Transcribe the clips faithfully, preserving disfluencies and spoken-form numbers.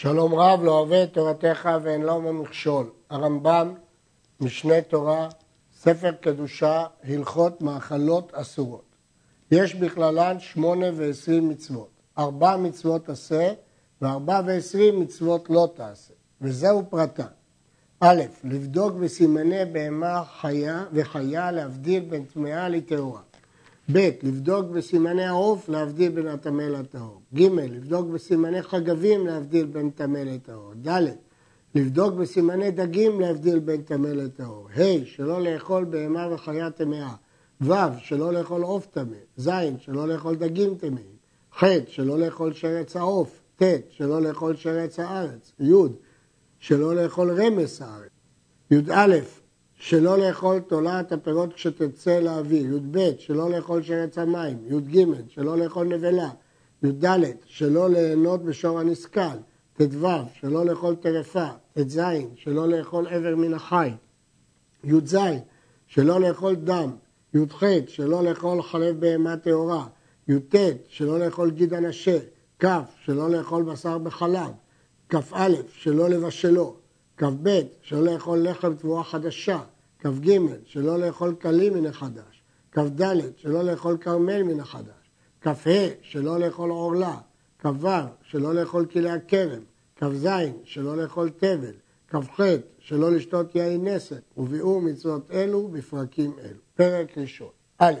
שלום רב לא אוהב את תורתך ואין לו ממכשול. הרמב"ם, משנה תורה, ספר קדושה, הלכות מאכלות אסורות. יש בכללן שמונה ועשרים מצוות. ארבע מצוות עשה וארבע ועשרים מצוות לא תעשה. וזהו פרטה. א', לבדוק בסימני בהמה חיה וחיה להבדיל בין טמאה לטהורה. ב', לבדוק בסימני העוף להבדיל בין הטמא לטהור. ג', לבדוק בסימני חגבים להבדיל בין טמא לטהור. ד', לבדוק בסימני דגים להבדיל בין טמא לטהור. ה', שלא לאכול בהמה וחיה טמאה. ו', שלא לאכול עוף טמא. ז', שלא לאכול דגים טמאים. ח', שלא לאכול שרץ העוף. ט', שלא לאכול שרץ הארץ. י', שלא לאכול רמס הארץ. י"א, שלא לאכול תולעת הפירות כשתצא לאוויר. י"ב, שלא לאכול שרץ המים. י"ג, שלא לאכול נבלה. י"ד, שלא ליהנות בשור הנסקל. ט"ו, שלא לאכול טרפה. ט"ז, שלא לאכול עבר מן החי. י"ז, שלא לאכול דם. י"ח, שלא לאכול חלב בהמה טהורה. י"ט, שלא לאכול גיד הנשה. כ', שלא לאכול בשר בחלב. כ"א, שלא לבשלו. כ"ב, שלא לאכול לחם תבואה חדשה. כ"ג, שלא לאכול קלים מן החדש. כ"ד, שלא לאכול כרמל מן החדש. כ"ה, שלא לאכול עורלה. כ"ו, שלא לאכול כלי הכרם. כ"ז, שלא לאכול תבל. כ"ח, שלא לשתות יין נסך. וביאור מצוות אלו בפרקים אלו. פרק ראשון. א',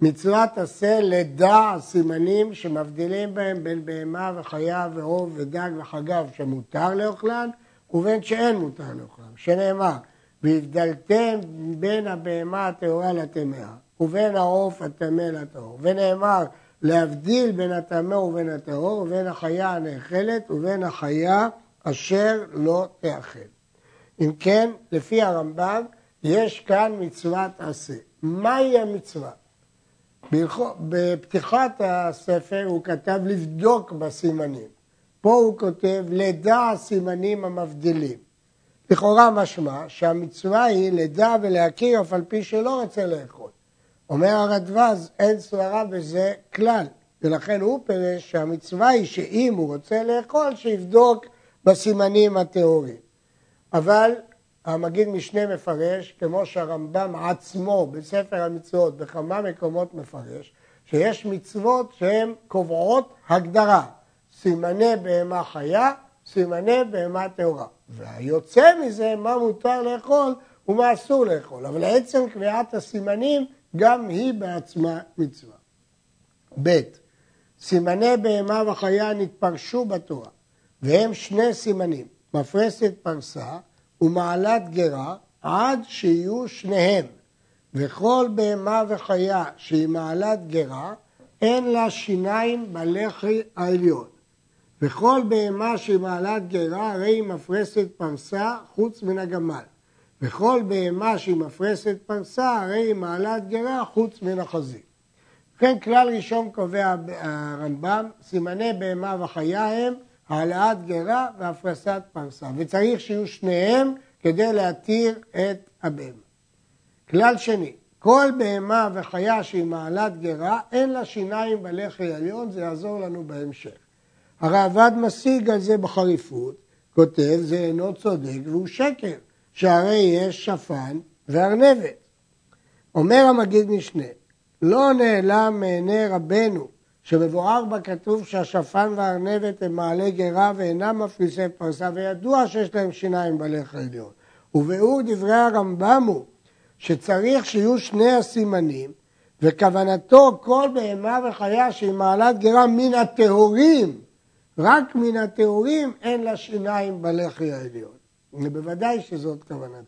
מצוות עשה לדע סימנים שמבדילים בהם בין בהמה וחיה ועוף ודג וחגב שמותר לאוכלן ובין שאין מותר לאוכלן, שנאמר והבדלתם בין הבהמה הטהורה לטמאה ובין העוף הטמא לטהור, ונאמר להבדיל בין הטמא ובין הטהור ובין החיה הנאכלת ובין החיה אשר לא תאכל. אם כן, לפי הרמב"ם יש כאן מצוות עשה. מהי המצווה? בפתיחת הספר הוא כתב לבדוק בסימנים. פה הוא כותב לדע הסימנים המבדילים. לכאורה משמע שהמצווה היא לדע ולהכיר אף על פי שלא רוצה לאכול. אומר הרדב"ז, אין סברה בזה כלל, ולכן הוא פירש שהמצווה היא שאם הוא רוצה לאכול שיבדוק בסימנים הטהורים. אבל המגיד משנה מפרש, כמו שהרמב"ם עצמו בספר המצוות בכמה מקומות מפרש, שיש מצוות שהן קובעות הגדרה, סימני בהמה חיה, סימני בהמה טהורה. והיוצא מזה מה מותר לאכול ומה אסור לאכול, אבל עצם קביעת הסימנים גם היא בעצמה מצווה. ב', סימני בהמה וחיה נתפרשו בתורה, והם שני סימנים, מפרסת פרסה, ומעלת גרה, עד שיהיו שניהם, וכל בהמה וחיה שהיא מעלת גרה אין לה שיניים בלחי העליון, וכל בהמה שהיא מעלת גרה הרי היא מפרסת פרסה חוץ מן הגמל, וכל בהמה שהיא מפרסת פרסה הרי היא מעלת גרה חוץ מן החזיר. וכן כלל ראשון קובע הרמב"ם, סימני בהמה וחיה הם העלאת גרה והפרסת פרסה, וצריך שיהיו שניהם כדי להתיר את הבהמה. כלל שני, כל בהמה וחיה שהיא מעלת גרה אין לה שיניים בלחי עליון, זה יעזור לנו בהמשך. הרעב"ד משיג על זה בחריפות, כותב זה אינו צודק והוא שקר, שהרי יש שפן וארנבת. אומר המגיד משנה, לא נעלם מעיני רבנו שמבואר בכתוב שהשפן והארנבת הם מעלי גרה ואינם מפריסי פרסה, וידוע שיש להם שיניים בלחי עליון. וביאור דברי הרמב"ם הוא שצריך שיהיו שני הסימנים, וכוונתו כל בהמה וחיה שהיא מעלת גרה מן הטהורים, רק מן הטהורים אין לה שיניים בלחי העליון. ובוודאי שזאת כוונתו.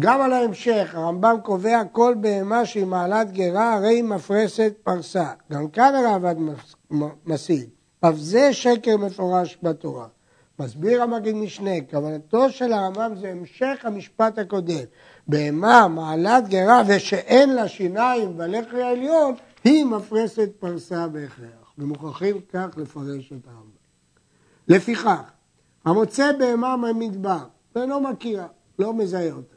גם על ההמשך, הרמב"ם קובע כל בהמה שהיא מעלת גרה, הרי היא מפרסת פרסה. גם כאן הרעב"ד משיג, אף זה שקר מפורש בתורה. מסביר המגיד משנה, כוונתו של הרמב"ם זה המשך המשפט הקודם. בהמה מעלת גרה ושאין לה שיניים בלחי העליון, היא מפרסת פרסה בהכרח. ומוכרחים כך לפרש את הרמב"ם. לפיכך, המוצא בהמה במדבר, ואינו מכירה, לא מזהה אותה.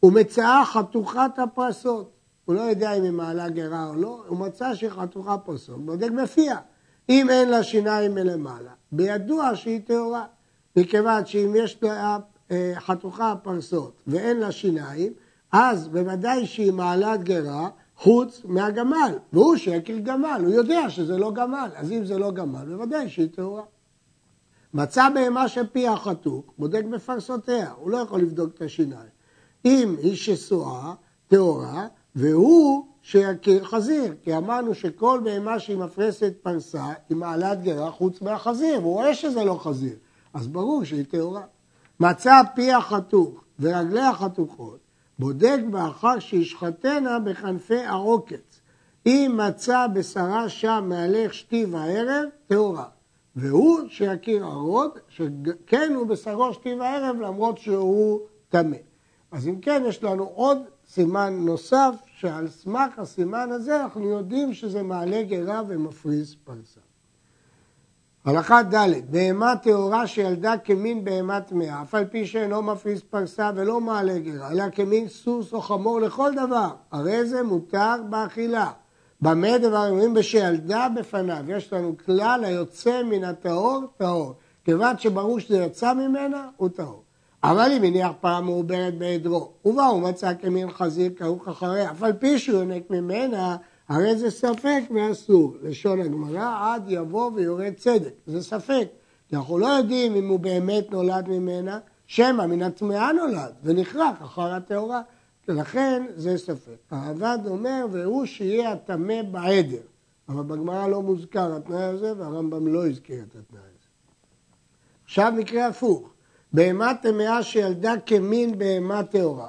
הוא מצאה חתוכת הפרסות, הוא לא יודע אם היא מעלה גרה או לא, הוא מצא שחתוכה פרסות, בודק בפיה, אם אין לה שיניים מלמעלה, בידוע שהיא טהורה, מכיוון שאם יש לה חתוכה פרסות ואין לה שיניים, אז בוודאי שהיא מעלת גרה חוץ מהגמל, והוא שיקר גמל, הוא יודע שזה לא גמל, אז אם זה לא גמל, בוודאי שהיא טהורה. מצא בהמה שפיה חתוך, בודק בפרסותיה, הוא לא יכול לבדוק את השיניים. אם היא שסועה, טהורה, והוא שיקר חזיר, כי אמרנו שכל בהמה שהיא מפרסת פרסה, היא מעלת גרה חוץ מהחזיר, הוא רואה שזה לא חזיר, אז ברור שהיא טהורה. מצא פיה חתוך ורגליה חתוכות, בודק באחר שישחטנה בחנפי העוקץ. אם מצא בשרה שם מהלך שתי וערב, טהורה. והוא שיקיר הרוד, שכן הוא בשרו שתי וערב, למרות שהוא טמא. אז אם כן, יש לנו עוד סימן נוסף, שעל סמך הסימן הזה אנחנו יודעים שזה מעלה גרה ומפריז פרסה. הלכה ד' בהמה טהורה שילדה כמין בהמה טמאה, אף על פי שאינו מפריז פרסה ולא מעלה גרה, אלא כמין סוס או חמור לכל דבר, הרי זה מותר באכילה. במה דבר אומרים? בשילדה בפניו, יש לנו כלל היוצא מן הטהור, טהור. כיוון שברור שזה יצא ממנה, הוא טהור. אבל אם הניח פרה מעוברת בעדרו, ובה הוא מצא כמין חזיר כרוך אחריה, אף על פי שהוא יונק ממנה, הרי זה ספק ואסור, לשון הגמרא, עד יבוא ויורד צדק. זה ספק, כי אנחנו לא יודעים אם הוא באמת נולד ממנה, שמא מן הטמאה נולד, ונכרח אחר הטהורה, לכן זה ספק. העבד אומר, והוא שיהיה הטמא בעדר, אבל בגמרא לא מוזכר התנאי הזה, והרמב"ם לא הזכיר את התנאי הזה. עכשיו מקרה הפוך, בהמה טמאה שילדה כמין בהמה טהורה,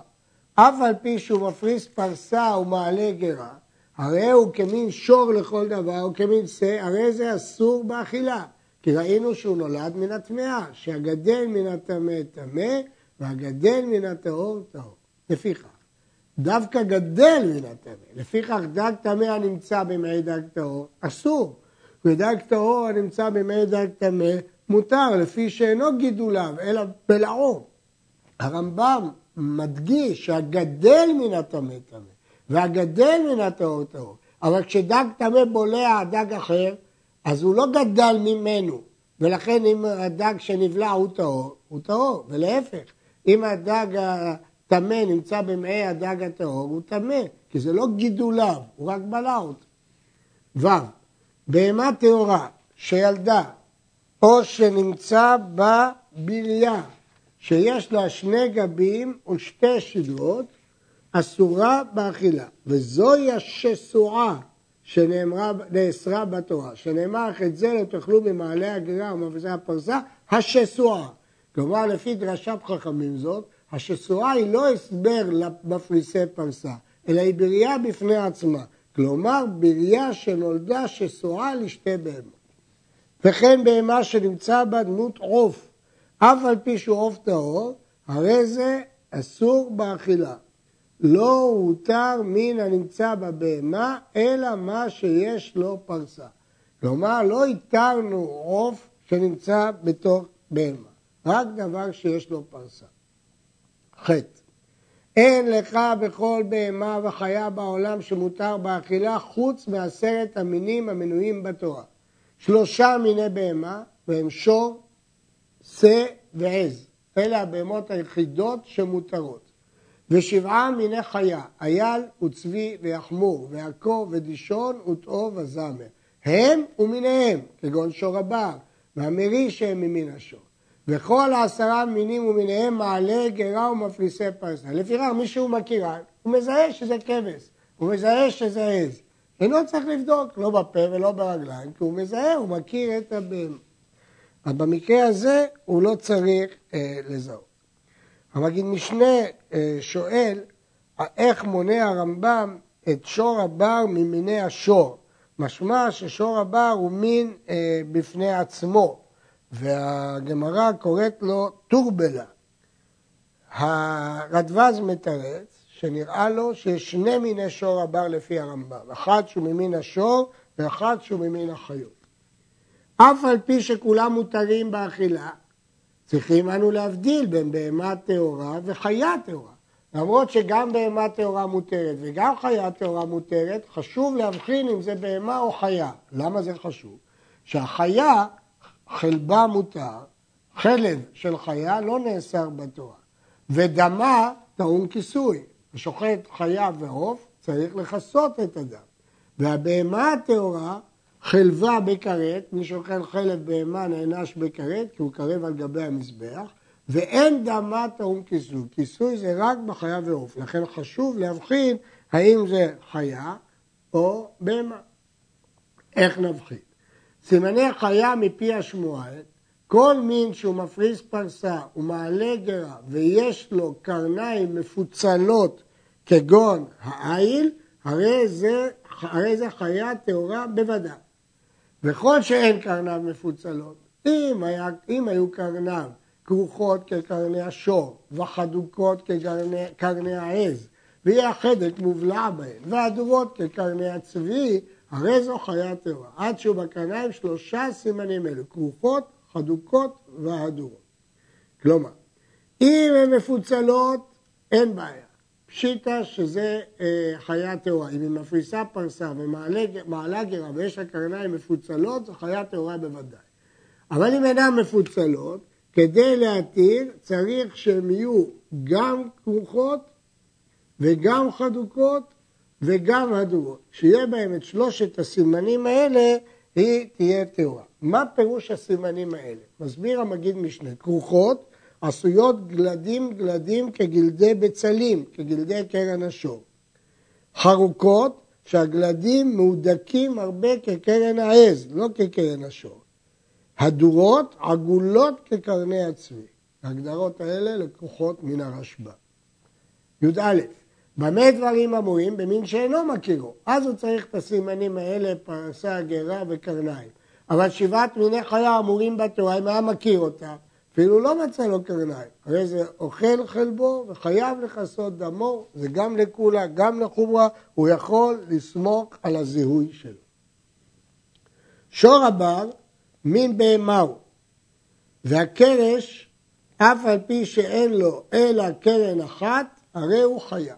אף על פי שהוא מפריס פרסה ומעלה גרה, הרי הוא כמין שור לכל דבר, הוא כמין שא, הרי זה אסור באכילה, כי ראינו שהוא נולד מן הטמאה, שהגדל מן הטמא טמא, והגדל מן הטהור טהור. לפיכך, דווקא גדל מן הטמא, לפיכך דג טמא הנמצא במעי דג טהור, אסור, ודג טהור הנמצא במעי דג טמא, מותר, לפי שאינו גידוליו, אלא בלעו. הרמב"ם מדגיש שהגדל מן הטמא טמא, והגדל מן הטהור טהור. אבל כשדג טמא בולע דג אחר, אז הוא לא גדל ממנו, ולכן אם הדג שנבלע הוא טהור, הוא טהור, ולהפך. אם הדג הטמא נמצא במעי הדג הטהור, הוא טמא, כי זה לא גידוליו, הוא רק בלע אותו. ו. בהמה טהורה שילדה, או שנמצא בה בליה, שיש לה שני גבים ושתי שדרות, אסורה באכילה, וזוהי השסועה שנאסרה בתורה, שנאמר את זה לא תאכלו ממעלה הגרה ומפריזי הפרסה, השסועה. כלומר, לפי דרשת חכמים זאת, השסועה היא לא הסבר למפריסי פרסה, אלא היא בריאה בפני עצמה, כלומר, בריאה שנולדה שסועה לשתי בהמות. וכן בהמה שנמצא בה דמות עוף, אף על פי שהוא עוף טהור, הרי זה אסור באכילה. לא הותר מן הנמצא בבהמה, אלא מה שיש לו פרסה. כלומר, לא התרנו עוף שנמצא בתוך בהמה, רק דבר שיש לו פרסה. חטא. אין לך בכל בהמה וחיה בעולם שמותר באכילה, חוץ מעשרת המינים המנויים בתורה. שלושה מיני בהמה, והם שור, שא ועז. אלה הבהמות היחידות שמותרות. ושבעה מיני חיה, אייל וצבי ויחמור, ועקו ודישון וטעו וזמר. הם ומיניהם, כגון שור הבר, והמרי שהם ממין השור. וכל העשרה מינים ומיניהם מעלה גרה ומפריסי פרסה. לפיכך, מישהו מכירה, הוא מזהה שזה כבש, הוא מזהה שזה עז. אינו צריך לבדוק, לא בפה ולא ברגליים, כי הוא מזהה, הוא מכיר את הבהמה. אבל במקרה הזה הוא לא צריך אה, לזהות. המגיד משנה אה, שואל, איך מונה הרמב"ם את שור הבר ממיני השור? משמע ששור הבר הוא מין אה, בפני עצמו, והגמרא קוראת לו טורבלה. הרדב"ז מתרץ, שנראה לו שיש שני מיני שור הבר לפי הרמב"ם, אחד שהוא ממין השור ואחד שהוא ממין החיות. אף על פי שכולם מותרים באכילה, צריכים אנו להבדיל בין בהמה טהורה וחיה טהורה. למרות שגם בהמה טהורה מותרת וגם חיה טהורה מותרת, חשוב להבחין אם זה בהמה או חיה. למה זה חשוב? שהחיה חלבה מותר, חלב של חיה לא נאסר בתורה, ודמה טעון כיסוי. השוחט חיה ועוף צריך לחסות את הדם. והבהמה הטהורה חלבה בכרת, מי שאוכל חלב בהמה נענש בכרת, כי הוא קרב על גבי המזבח, ואין דמה טעון כיסוי. כיסוי זה רק בחיה ועוף, לכן חשוב להבחין האם זה חיה או בהמה. איך נבחין? סימני חיה מפי השמועל, כל מין שהוא מפריס פרסה ומעלה גרה ויש לו קרניים מפוצלות כגון העיל, הרי זה, הרי זה חיה טהורה בוודאי. וכל שאין קרניים מפוצלות, אם, היה, אם היו קרניים כרוכות כקרני השור וחדוקות כקרני העז, ויהיה החדק מובלע בהן, והדורות כקרני הצבי, הרי זו חיה טהורה. עד שהוא בקרניים שלושה סימנים אלו, כרוכות, חדוקות והדורות. כלומר, אם הן מפוצלות, אין בעיה. פשיטה שזה אה, חיה טהורה. אם היא מפריסה פרסה ומעלה גרה ויש הקרניים מפוצלות, זו חיה טהורה בוודאי. אבל אם אינן מפוצלות, כדי להתיר צריך שהן יהיו גם כרוכות וגם חדוקות וגם הדורות. שיהיה בהם את שלושת הסימנים האלה, היא תהיה טהורה. מה פירוש הסימנים האלה? מסביר המגיד משנה, כרוכות עשויות גלדים גלדים כגלדי בצלים, כגלדי קרן השור. חרוקות שהגלדים מהודקים הרבה כקרן העז, לא כקרן השור. הדורות עגולות כקרני הצבי. ההגדרות האלה לקוחות מן הרשב"א. י"א, במה דברים אמורים? במין שאינו מכירו. אז הוא צריך את הסימנים האלה, פרסה, גרה וקרניים. אבל שבעת מיני חיה אמורים בתורה, אם היה מכיר אותה, אפילו לא מצא לו קרניים. הרי זה אוכל חלבו וחייב לכסות דמו, זה גם לקולה, גם לחומרה, הוא יכול לסמוך על הזיהוי שלו. שור הבר, מין בהמה הוא, והקרש, אף על פי שאין לו אלא קרן אחת, הרי הוא חיה.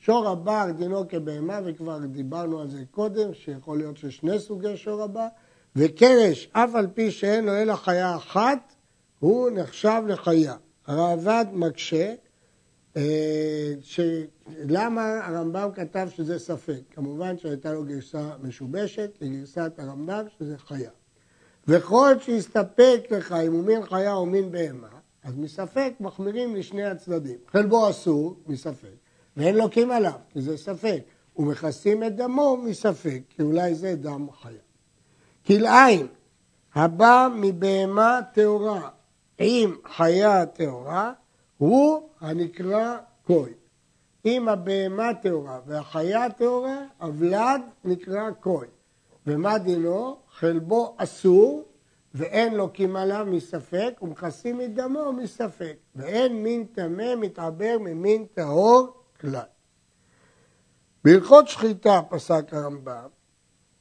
שור הבר דינו כבהמה, וכבר דיברנו על זה קודם, שיכול להיות ששני סוגי שור הבר, וקרש, אף על פי שאין לו אלא חיה אחת, הוא נחשב לחיה. הרעב"ד מקשה, למה הרמב"ם כתב שזה ספק? כמובן שהייתה לו גרסה משובשת, לגרסת הרמב"ם שזה חיה. וכל שהסתפק לך, אם הוא מין חיה או מין בהמה, אז מספק מחמירים לשני הצדדים. חלבו אסור, מספק, ואין לוקים עליו, כי זה ספק. ומכסים את דמו, מספק, כי אולי זה דם חיה. כלאיים, הבא מבהמה טהורה, עם חיה טהורה, הוא הנקרא כוי. אם הבהמה טהורה והחיה טהורה, הוולד נקרא כוי. ומה דינו? חלבו אסור, ואין לוקים עליו מספק, ומכסים את דמו מספק, ואין מין טמא מתעבר ממין טהור כלל. בהלכות שחיטה פסק הרמב"ם,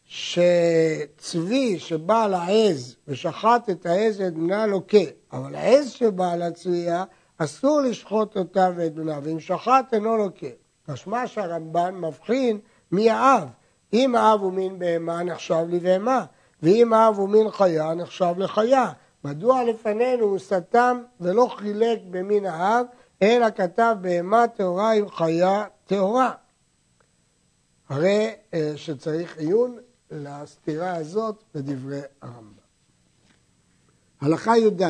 שצבי שבא על העז ושחט את העז ואת בנה לוקה, אבל העז שבא על הצבייה אסור לשחוט אותה ואת בנה, ואם שחט אינו לוקה. משמע שהרמב"ן מבחין מי האב. אם האב הוא מין בהמה נחשב לבהמה, ואם האב הוא מין חיה נחשב לחיה. מדוע לפנינו הוא סתם ולא חילק במין האב, אלא כתב בהמה טהורה עם חיה טהורה. הרי שצריך עיון לסתירה הזאת בדברי הרמב"ם. הלכה י"ד,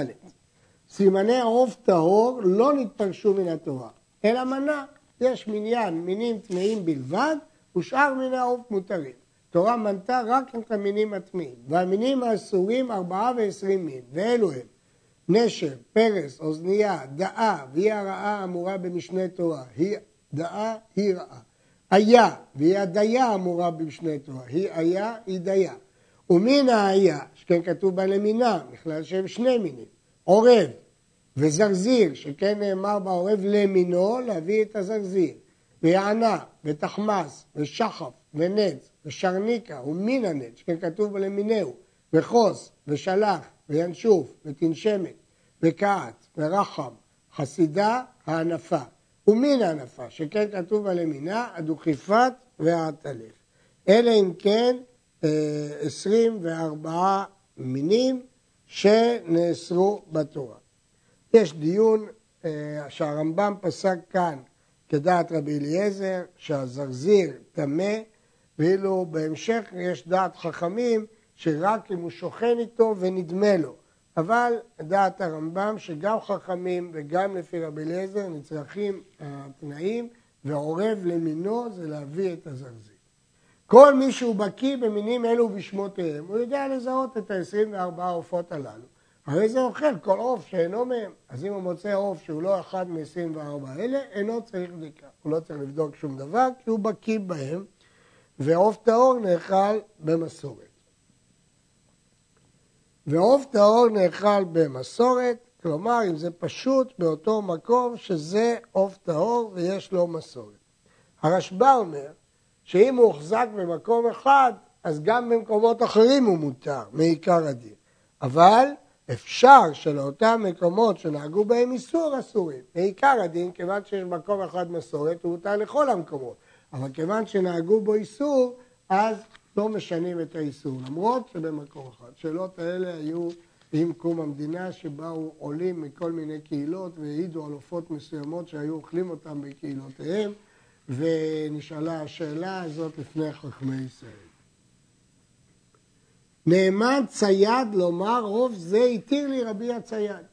סימני עוף טהור לא נתפרשו מן התורה, אלא מנה. יש מניין, מינים טמאים בלבד, ושאר מיני העוף מותרים. תורה מנתה רק את המינים הטמאים, והמינים האסורים ארבעה ועשרים מין, ואלו הם נשר, פרס, אוזנייה, דעה, והיא הרעה אמורה במשנה תורה, היא דעה, היא רעה. היה, והיא הדיה אמורה במשנה תורה, היא היה, היא דיה. ומין היה, שכן כתוב בה למינה, בכלל שהם שני מינים, עורב וזרזיר, שכן נאמר בעורב למינו להביא את הזרזיר, ויענה, ותחמס, ושחף, ונץ, ושרניקה, ומין הנץ, שכן כתוב בה למינהו, וחוס, ושלח, וינשוף, ותנשמת, וקעת, ורחם, חסידה, הענפה. ומין הענפה, שכן כתוב על המינה, הדוכיפת והעטלף. אלה אם כן, עשרים וארבעה מינים שנאסרו בתורה. יש דיון שהרמב"ם פסק כאן כדעת רבי אליעזר שהזרזיר טמא, ואילו בהמשך יש דעת חכמים שרק אם הוא שוכן איתו ונדמה לו, אבל דעת הרמב"ם שגם חכמים וגם לפי רבי אליעזר נצרכים התנאים, ועורב למינו זה להביא את הזרזיר. כל מי שהוא בקיא במינים אלו ובשמותיהם, הוא יודע לזהות את ה-עשרים וארבעה עופות הללו. הרי זה אוכל כל עוף שאינו מהם, אז אם הוא מוצא עוף שהוא לא אחד מ-עשרים וארבעה אלה, אינו צריך בדיקה. הוא לא צריך לבדוק שום דבר, כי הוא בקיא בהם, ועוף טהור נאכל במסורת. ועוף טהור נאכל במסורת, כלומר, אם זה פשוט באותו מקום שזה עוף טהור ויש לו מסורת. הרשב"א אומר שאם הוא הוחזק במקום אחד, אז גם במקומות אחרים הוא מותר, מעיקר הדין. אבל אפשר שלאותם מקומות שנהגו בהם איסור אסורים. מעיקר הדין, כיוון שיש מקום אחד מסורת, הוא מותר לכל המקומות. אבל כיוון שנהגו בו איסור, אז לא משנים את האיסור. למרות שבמקום אחד. שאלות האלה היו עם קום המדינה, שבאו עולים מכל מיני קהילות, והעידו על עופות מסוימות שהיו אוכלים אותם בקהילותיהם, ונשאלה השאלה הזאת לפני חכמי ישראל. נאמן צייד לומר, רוב זה התיר לי רבי הצייד,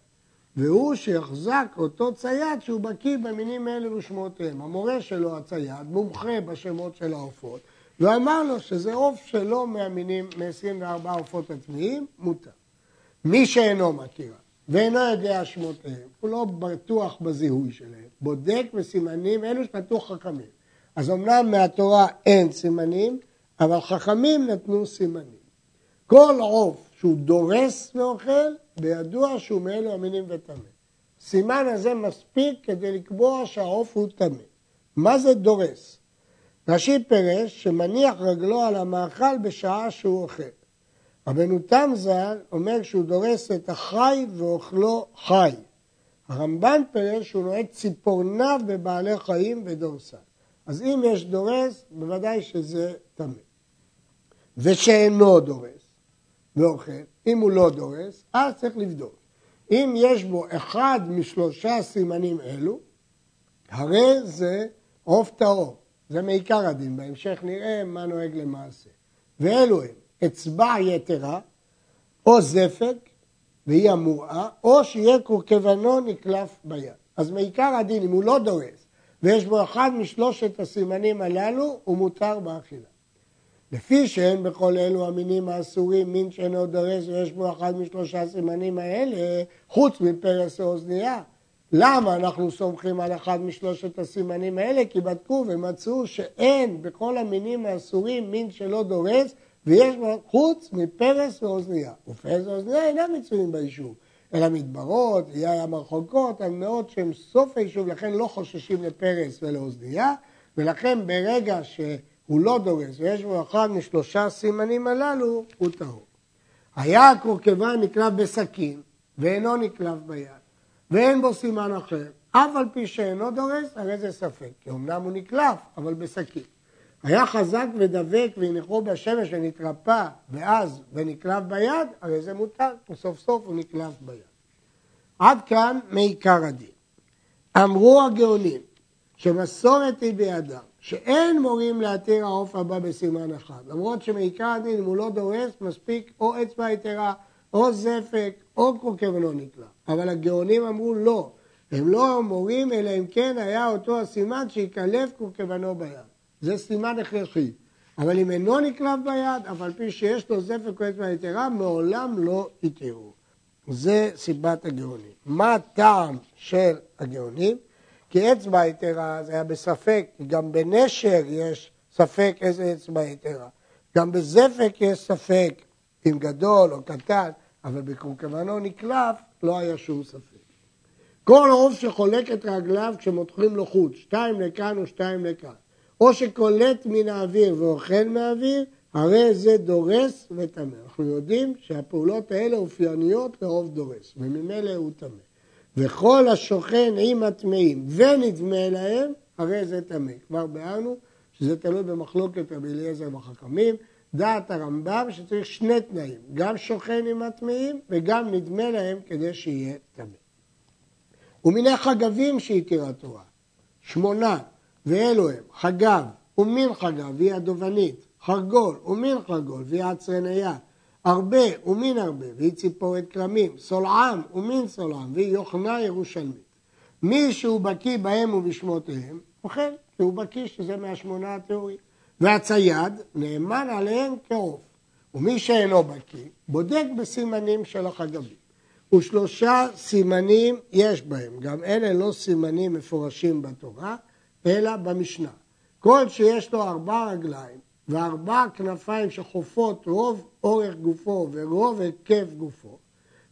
והוא שיחזק אותו צייד שהוא בקיא במינים האלה ושמותיהם. המורה שלו הצייד, מומחה בשמות של העופות, ואמר לו שזה עוף שלא מהמינים, מ-עשרים וארבעה עופות עצמיים, מותר. מי שאינו מכירה ואינו יודע שמותיהם, הוא לא בטוח בזיהוי שלהם, בודק בסימנים אלו שנתנו חכמים. אז אמנם מהתורה אין סימנים, אבל חכמים נתנו סימנים. כל עוף שהוא דורס ואוכל, בידוע שהוא מאלו המינים וטמא. סימן הזה מספיק כדי לקבוע שהעוף הוא טמא. מה זה דורס? רש"י פירש שמניח רגלו על המאכל בשעה שהוא אוכל. רבנו תם ז"ל אומר שהוא דורס את החי ואוכלו חי. הרמב"ן פירש שהוא נועד ציפורניו בבעלי חיים ודורסם. אז אם יש דורס, בוודאי שזה טמא. ושאינו דורס ואוכל, אם הוא לא דורס, אז צריך לבדוק. אם יש בו אחד משלושה סימנים אלו, הרי זה עוף טהור. זה מעיקר הדין. בהמשך נראה מה נוהג למעשה. ואלו הם. אצבע יתרה, או זפק, והיא המוראה, או שיהיה כרכבנו נקלף ביד. אז מעיקר הדין, אם הוא לא דורס, ויש בו אחד משלושת הסימנים הללו, הוא מותר באכילה. לפי שאין בכל אלו המינים האסורים, מין שאינו דורס, ויש בו אחד משלושה הסימנים האלה, חוץ מפרס האוזנייה. למה אנחנו סומכים על אחד משלושת הסימנים האלה? כי בדקו ומצאו שאין בכל המינים האסורים, מין שלא דורס, ויש חוץ מפרס ואוזניה. ופרס ואוזניה אינם מצויים ביישוב, אלא מדברות, יהיה המרחוקות, המאות שהם סוף היישוב, לכן לא חוששים לפרס ולאוזניה, ולכן ברגע שהוא לא דורס, ויש בו אחד משלושה סימנים הללו, הוא טהור. היה הכרכבה נקלף בסכין, ואינו נקלף ביד, ואין בו סימן אחר, אף על פי שאינו דורס, הרי זה ספק, כי אמנם הוא נקלף, אבל בסכין. היה חזק ודבק והניחו בשמש ונתרפא ואז ונקלף ביד, הרי זה מותר, וסוף סוף הוא נקלף ביד. עד כאן מעיקר הדין. אמרו הגאונים שמסורת היא בידם, שאין מורים להתיר העוף הבא בסימן אחד, למרות שמעיקר הדין אם הוא לא דורס מספיק או אצבע יתרה, או זפק, או כרכבנו לא נקלף. אבל הגאונים אמרו לא, הם לא מורים אלא אם כן היה אותו הסימן שיקלף כרכבנו ביד. זה סימן הכרחי, אבל אם אינו נקלף ביד, אף על פי שיש לו זפק או אצבע יתרה, מעולם לא יתירו. זה סיבת הגאונים. מה הטעם של הגאונים? כי אצבע יתרה זה היה בספק, גם בנשר יש ספק איזה אצבע יתרה, גם בזפק יש ספק, אם גדול או קטן, אבל בכרכבנו נקלף לא היה שום ספק. כל עוף שחולק את רגליו כשמותחים לו חוט, שתיים לכאן ושתיים לכאן, או שקולט מן האוויר ואוכל מהאוויר, הרי זה דורס וטמא. אנחנו יודעים שהפעולות האלה אופייניות לעוף דורס, וממילא הוא טמא. וכל השוכן עם הטמאים ונדמה להם, הרי זה טמא. כבר באנו שזה תלוי במחלוקת רבי אליעזר וחכמים, דעת הרמב"ם שצריך שני תנאים, גם שוכן עם הטמאים וגם נדמה להם כדי שיהיה טמא. ומיני חגבים שהתירה תורה, שמונה, ואלו הם, חגב ומין חגב והיא הדובנית, חרגול ומין חרגול והיא הצרניה, הרבה ומין הרבה והיא ציפורת כרמים, סולעם ומין סולעם והיא יוחנה ירושלמית. מי שהוא בקיא בהם ובשמותיהם, וכן, שהוא בקיא שזה מהשמונה התיאורית. והצייד נאמן עליהם כעוף, ומי שאינו בקיא בודק בסימנים של החגבים, ושלושה סימנים יש בהם, גם אלה לא סימנים מפורשים בתורה, אלא במשנה. כל שיש לו ארבע רגליים וארבע כנפיים שחופות רוב אורך גופו ורוב היקף גופו,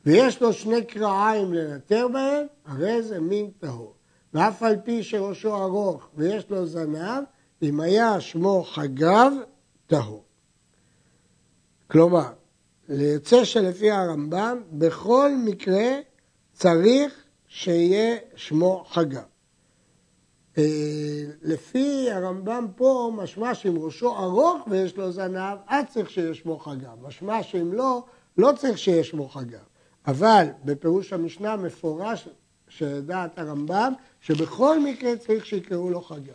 ויש לו שני קרעיים לנטר בהם, הרי זה מין טהור, ואף על פי שראשו ארוך ויש לו זנב, אם היה שמו חגב, טהור. כלומר, ליוצא שלפי הרמב"ם, בכל מקרה צריך שיהיה שמו חגב. לפי הרמב"ם פה, משמע שאם ראשו ארוך ויש לו זנב, אז צריך שיהיה שמו חגב. משמע שאם לא, לא צריך שיהיה שמו חגב. אבל בפירוש המשנה מפורש שדעת הרמב"ם, שבכל מקרה צריך שיקראו לו חגב.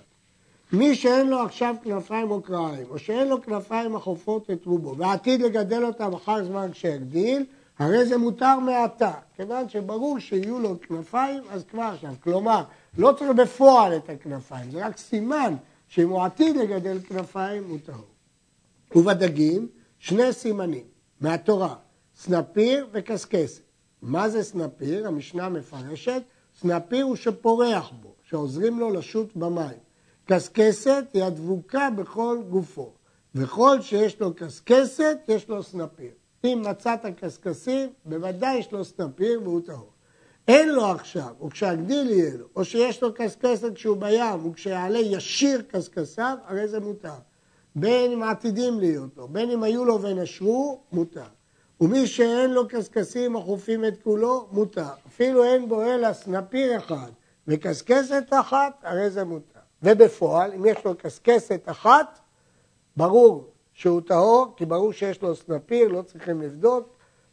מי שאין לו עכשיו כנפיים או קרעיים, או שאין לו כנפיים החופות את רובו, ועתיד לגדל אותם אחר זמן כשיגדיל, הרי זה מותר מעתה, כיוון שברור שיהיו לו כנפיים, אז כבר עכשיו. כלומר, לא צריך בפועל את הכנפיים, זה רק סימן שאם הוא עתיד לגדל כנפיים, הוא טהור. ובדגים, שני סימנים מהתורה, סנפיר וקסקסת. מה זה סנפיר? המשנה מפרשת, סנפיר הוא שפורח בו, שעוזרים לו לשוט במים. קסקסת היא הדבוקה בכל גופו, וכל שיש לו קסקסת יש לו סנפיר. אם מצאת קסקסים, בוודאי יש לו סנפיר והוא טהור. אין לו עכשיו, או כשהגדיל יהיה לו, או שיש לו קסקסת כשהוא בים, או כשיעלה ישיר קסקסיו, הרי זה מותר. בין אם עתידים להיות לו, בין אם היו לו ונשרו, מותר. ומי שאין לו קסקסים החופים את כולו, מותר. אפילו אין בו אלא סנפיר אחד, וקסקסת אחת, הרי זה מותר. ובפועל, אם יש לו קסקסת אחת, ברור שהוא טהור, כי ברור שיש לו סנפיר, לא צריכים לבדוק,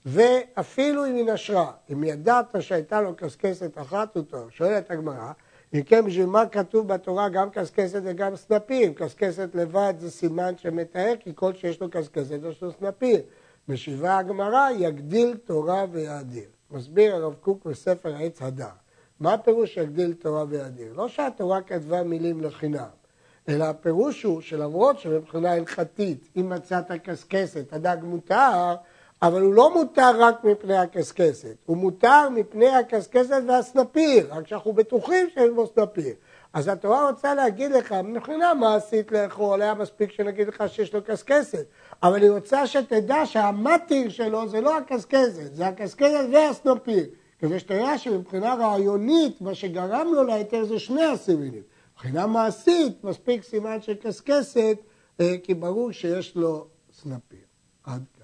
ואפילו אם היא נשרה, אם ידעת שהייתה לו קסקסת אחת, הוא טהור. שואלת הגמרא, אם כן, בשביל מה כתוב בתורה גם קסקסת וגם סנפיר? קסקסת לבד זה סימן שמטהר, כי כל שיש לו קסקסת יש לו סנפיר. משיבה הגמרא, יגדיל תורה ויאדיר. מסביר הרב קוק בספר עץ הדר. מה הפירוש יגדיל תורה ויאדיר? לא שהתורה כתבה מילים לחינם, אלא הפירוש הוא שלמרות שמבחינה הלכתית, אם מצאת הקסקסת, הדג מותר, אבל הוא לא מותר רק מפני הקסקסת, הוא מותר מפני הקסקסת והסנפיר, רק שאנחנו בטוחים שיש בו סנפיר. אז התורה רוצה להגיד לך, מבחינה מעשית לאכול, היה מספיק שנגיד לך שיש לו קסקסת, אבל היא רוצה שתדע שהמתיר שלו זה לא הקסקסת, זה הקסקסת והסנפיר. כדי שתראה שמבחינה רעיונית, מה שגרם לו להיתר זה שני הסימנים. מבחינה מעשית, מספיק סימן של קסקסת, כי ברור שיש לו סנפיר. עד כאן.